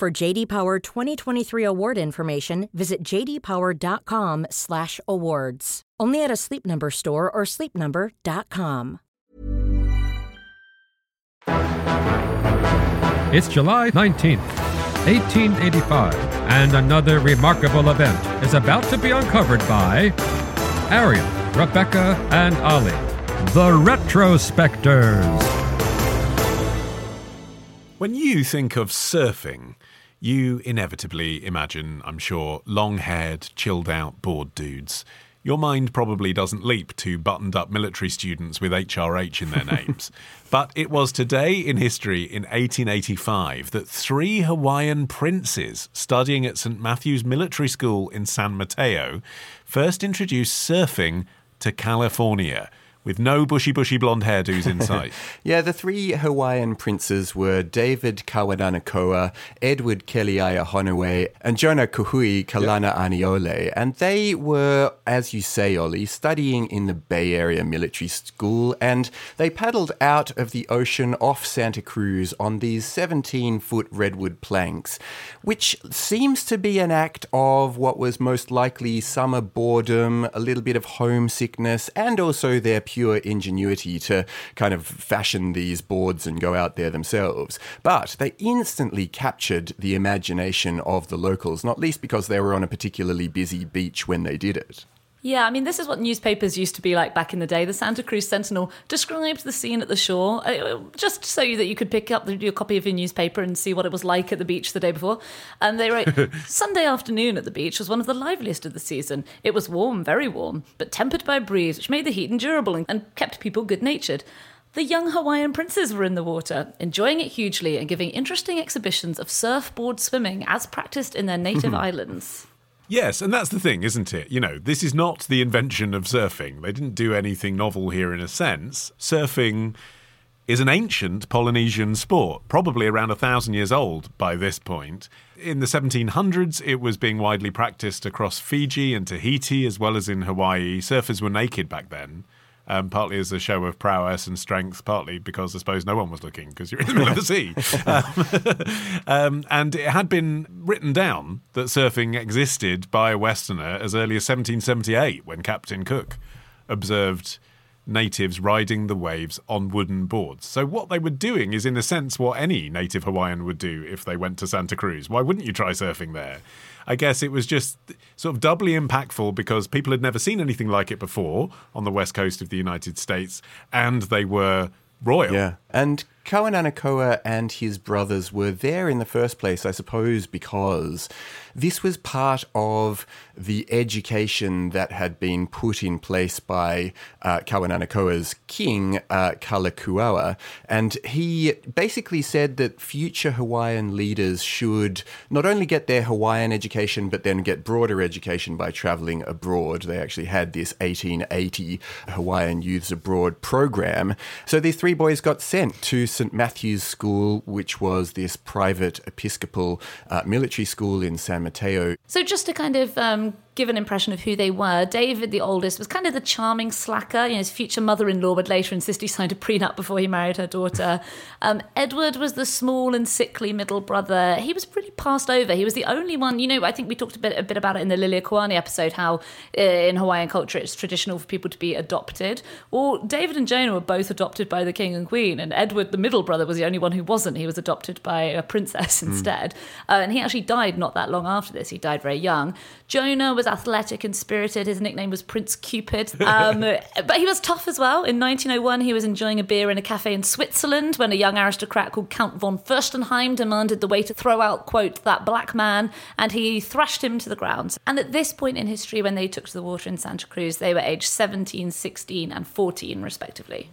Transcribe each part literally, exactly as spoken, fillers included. For J D Power twenty twenty-three award information, visit j d power dot com slash awards. Only at a Sleep Number store or sleep number dot com. It's July nineteenth, eighteen eighty-five, and another remarkable event is about to be uncovered by Ariel, Rebecca, and Ollie, the Retrospectors. When you think of surfing, you inevitably imagine, I'm sure, long-haired, chilled-out, bored dudes. Your mind probably doesn't leap to buttoned-up military students with H R H in their names. But it was today in history in eighteen eighty-five that three Hawaiian princes studying at Saint Matthew's Military School in San Mateo first introduced surfing to California, with no bushy-bushy blonde hairdos in sight. Yeah, the three Hawaiian princes were David Kawānanakoa, Edward Keliʻiahonui, and Jonah Kūhiō Kalanianaʻole. Yeah. And they were, as you say, Ollie, studying in the Bay Area Military School, and they paddled out of the ocean off Santa Cruz on these seventeen-foot redwood planks, which seems to be an act of what was most likely summer boredom, a little bit of homesickness, and also their pure ingenuity to kind of fashion these boards and go out there themselves. But they instantly captured the imagination of the locals, not least because they were on a particularly busy beach when they did it. Yeah, I mean, this is what newspapers used to be like back in the day. The Santa Cruz Sentinel described the scene at the shore, just so that you could pick up your copy of your newspaper and see what it was like at the beach the day before. And they wrote, Sunday afternoon at the beach was one of the liveliest of the season. It was warm, very warm, but tempered by a breeze, which made the heat endurable and kept people good-natured. The young Hawaiian princes were in the water, enjoying it hugely and giving interesting exhibitions of surfboard swimming as practiced in their native islands. Yes, and that's the thing, isn't it? You know, this is not the invention of surfing. They didn't do anything novel here in a sense. Surfing is an ancient Polynesian sport, probably around one thousand years old by this point. In the seventeen hundreds, it was being widely practiced across Fiji and Tahiti, as well as in Hawaii. Surfers were naked back then. Um, partly as a show of prowess and strength, partly because I suppose no one was looking because you're in the middle of the sea. Um, um, and it had been written down that surfing existed by a Westerner as early as seventeen seventy-eight when Captain Cook observed natives riding the waves on wooden boards. So what they were doing is in a sense what any native Hawaiian would do if they went to Santa Cruz. Why wouldn't you try surfing there? I guess it was just sort of doubly impactful because people had never seen anything like it before on the west coast of the United States, and they were royal. Yeah, and Kawānanakoa and his brothers were there in the first place, I suppose, because this was part of the education that had been put in place by uh, Kawānanakoa's king, uh, Kalakaua, and he basically said that future Hawaiian leaders should not only get their Hawaiian education, but then get broader education by travelling abroad. They actually had this eighteen eighty Hawaiian Youths Abroad program. So these three boys got sent to Saint Matthew's School, which was this private Episcopal uh, military school in San Mateo. So just to kind of um, give an impression of who they were, David, the oldest, was kind of the charming slacker. You know, his future mother-in-law would later insist he signed a prenup before he married her daughter. Um, Edward was the small and sickly middle brother. He was pretty passed over. He was the only one, you know, I think we talked a bit, a bit about it in the Liliuokalani episode, how uh, in Hawaiian culture it's traditional for people to be adopted. Well, David and Jonah were both adopted by the king and queen, and Edward, the middle brother, was the only one who wasn't. He was adopted by a princess instead. Mm. Uh, and he actually died not that long after this. He died very young. Jonah was athletic and spirited. His nickname was Prince Cupid. Um, but he was tough as well. In nineteen oh one, he was enjoying a beer in a cafe in Switzerland when a young aristocrat called Count von Fürstenheim demanded the waiter throw out, quote, that black man, and he thrashed him to the ground. And at this point in history, when they took to the water in Santa Cruz, they were aged seventeen, sixteen, and fourteen, respectively.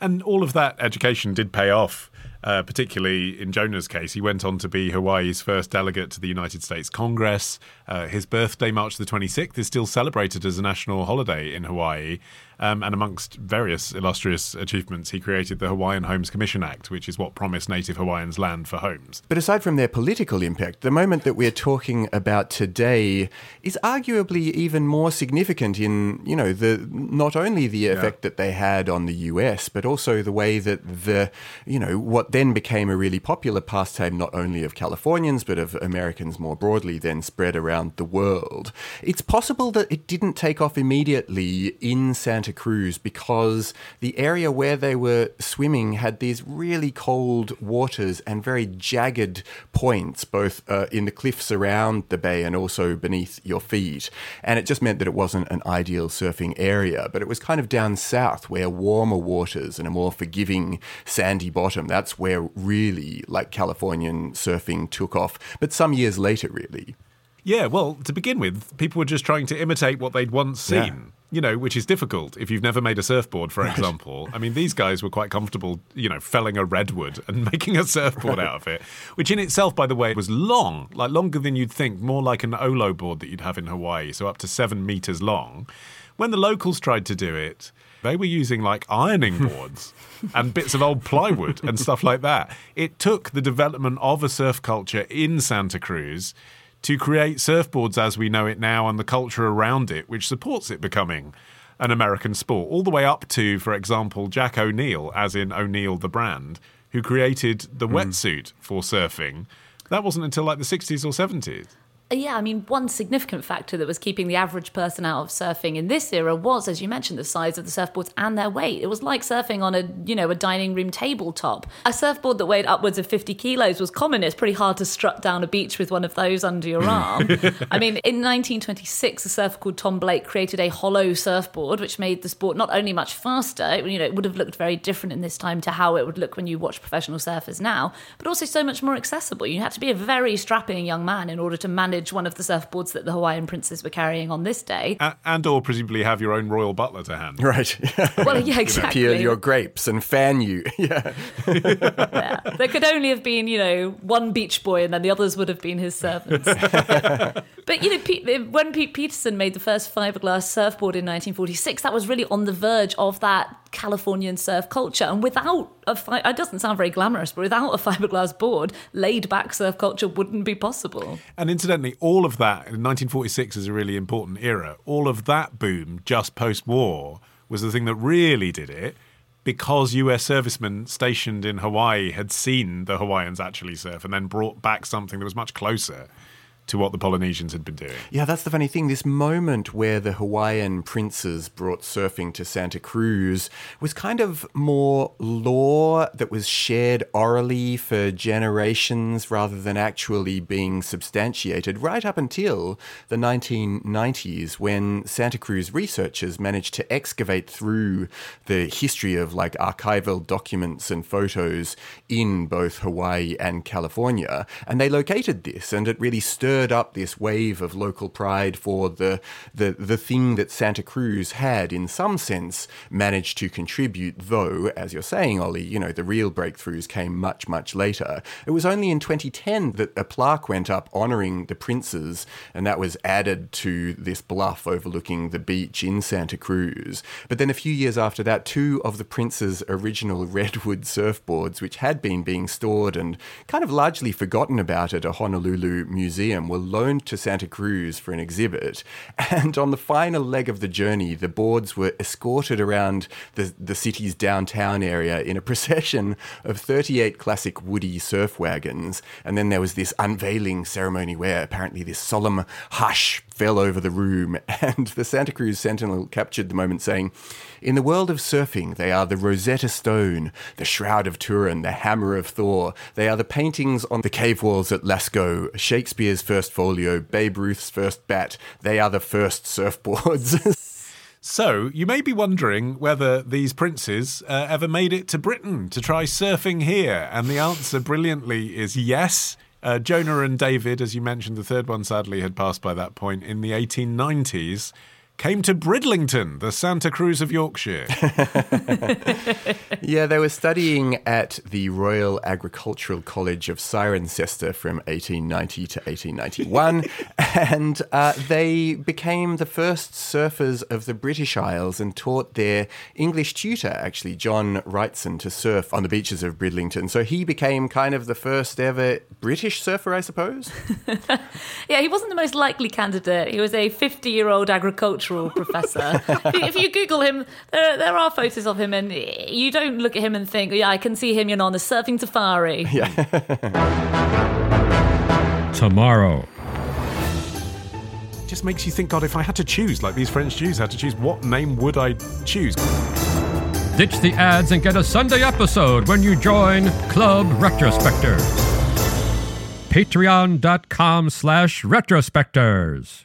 And all of that education did pay off Uh, particularly in Jonah's case, he went on to be Hawaii's first delegate to the United States Congress. Uh, his birthday, March the twenty-sixth, is still celebrated as a national holiday in Hawaii. Um, and amongst various illustrious achievements, he created the Hawaiian Homes Commission Act, which is what promised native Hawaiians land for homes. But aside from their political impact, the moment that we're talking about today is arguably even more significant in, you know, the not only the effect yeah. that they had on the U S, but also the way that the, you know, what then became a really popular pastime not only of Californians, but of Americans more broadly then spread around the world. It's possible that it didn't take off immediately in Santa Cruz because the area where they were swimming had these really cold waters and very jagged points, both uh, in the cliffs around the bay and also beneath your feet. And it just meant that it wasn't an ideal surfing area, but it was kind of down south where warmer waters and a more forgiving sandy bottom, that's where really like Californian surfing took off, but some years later really. Yeah, well, to begin with, people were just trying to imitate what they'd once seen. Yeah. You know, which is difficult if you've never made a surfboard, for example. Right. I mean, these guys were quite comfortable, you know, felling a redwood and making a surfboard right. out of it, which in itself, by the way, was long, like longer than you'd think, more like an olo board that you'd have in Hawaii, so up to seven metres long. When the locals tried to do it, they were using like ironing boards and bits of old plywood and stuff like that. It took the development of a surf culture in Santa Cruz to create surfboards as we know it now and the culture around it, which supports it becoming an American sport, all the way up to, for example, Jack O'Neill, as in O'Neill the brand, who created the mm. wetsuit for surfing. That wasn't until like the sixties or seventies. Yeah, I mean, one significant factor that was keeping the average person out of surfing in this era was, as you mentioned, the size of the surfboards and their weight. It was like surfing on a, you know, a dining room tabletop. A surfboard that weighed upwards of fifty kilos was common. It's pretty hard to strut down a beach with one of those under your arm. I mean, in nineteen twenty-six, a surfer called Tom Blake created a hollow surfboard, which made the sport not only much faster, you know, it would have looked very different in this time to how it would look when you watch professional surfers now, but also so much more accessible. You had to be a very strapping young man in order to manage one of the surfboards that the Hawaiian princes were carrying on this day. A- and or presumably have your own royal butler to hand. Right. Well, yeah, exactly. You know, peel your grapes and fan you. Yeah. Yeah. There could only have been, you know, one beach boy and then the others would have been his servants. But, you know, Pete, when Pete Peterson made the first fiberglass surfboard in nineteen forty-six, that was really on the verge of that Californian surf culture. And without a fi- it doesn't sound very glamorous, but without a fiberglass board, laid back surf culture wouldn't be possible. And incidentally, all of that in nineteen forty-six is a really important era. All of that boom just post-war was the thing that really did it, because U S servicemen stationed in Hawaii had seen the Hawaiians actually surf and then brought back something that was much closer to what the Polynesians had been doing. Yeah, that's the funny thing. This moment where the Hawaiian princes brought surfing to Santa Cruz was kind of more lore that was shared orally for generations rather than actually being substantiated right up until the nineteen nineties, when Santa Cruz researchers managed to excavate through the history of like archival documents and photos in both Hawaii and California. And they located this, and it really stirred up this wave of local pride for the, the the thing that Santa Cruz had, in some sense, managed to contribute, though, as you're saying, Ollie, you know, the real breakthroughs came much, much later. It was only in twenty ten that a plaque went up honouring the princes, and that was added to this bluff overlooking the beach in Santa Cruz. But then a few years after that, two of the princes' original redwood surfboards, which had been being stored and kind of largely forgotten about at a Honolulu museum, were loaned to Santa Cruz for an exhibit. And on the final leg of the journey, the boards were escorted around the, the city's downtown area in a procession of thirty-eight classic woody surf wagons. And then there was this unveiling ceremony where apparently this solemn hush fell over the room. And the Santa Cruz Sentinel captured the moment saying, "In the world of surfing, they are the Rosetta Stone, the Shroud of Turin, the Hammer of Thor. They are the paintings on the cave walls at Lascaux, Shakespeare's first folio, Babe Ruth's first bat. They are the first surfboards." So you may be wondering whether these princes uh, ever made it to Britain to try surfing here. And the answer brilliantly is yes. Uh, Jonah and David, as you mentioned, the third one sadly had passed by that point in the eighteen nineties. came to Bridlington, the Santa Cruz of Yorkshire. Yeah, they were studying at the Royal Agricultural College of Cirencester from eighteen ninety to eighteen ninety-one, and uh, they became the first surfers of the British Isles and taught their English tutor, actually, John Wrightson, to surf on the beaches of Bridlington. So he became kind of the first ever British surfer, I suppose. Yeah, he wasn't the most likely candidate. He was a fifty-year-old agricultural professor. If you Google him, there, there are photos of him, and you don't look at him and think, yeah, I can see him, you know, on a surfing safari. Yeah. Tomorrow. Just makes you think, God, if I had to choose, like these French Jews had to choose, what name would I choose? Ditch the ads and get a Sunday episode when you join Club Retrospectors. Patreon.com slash Retrospectors.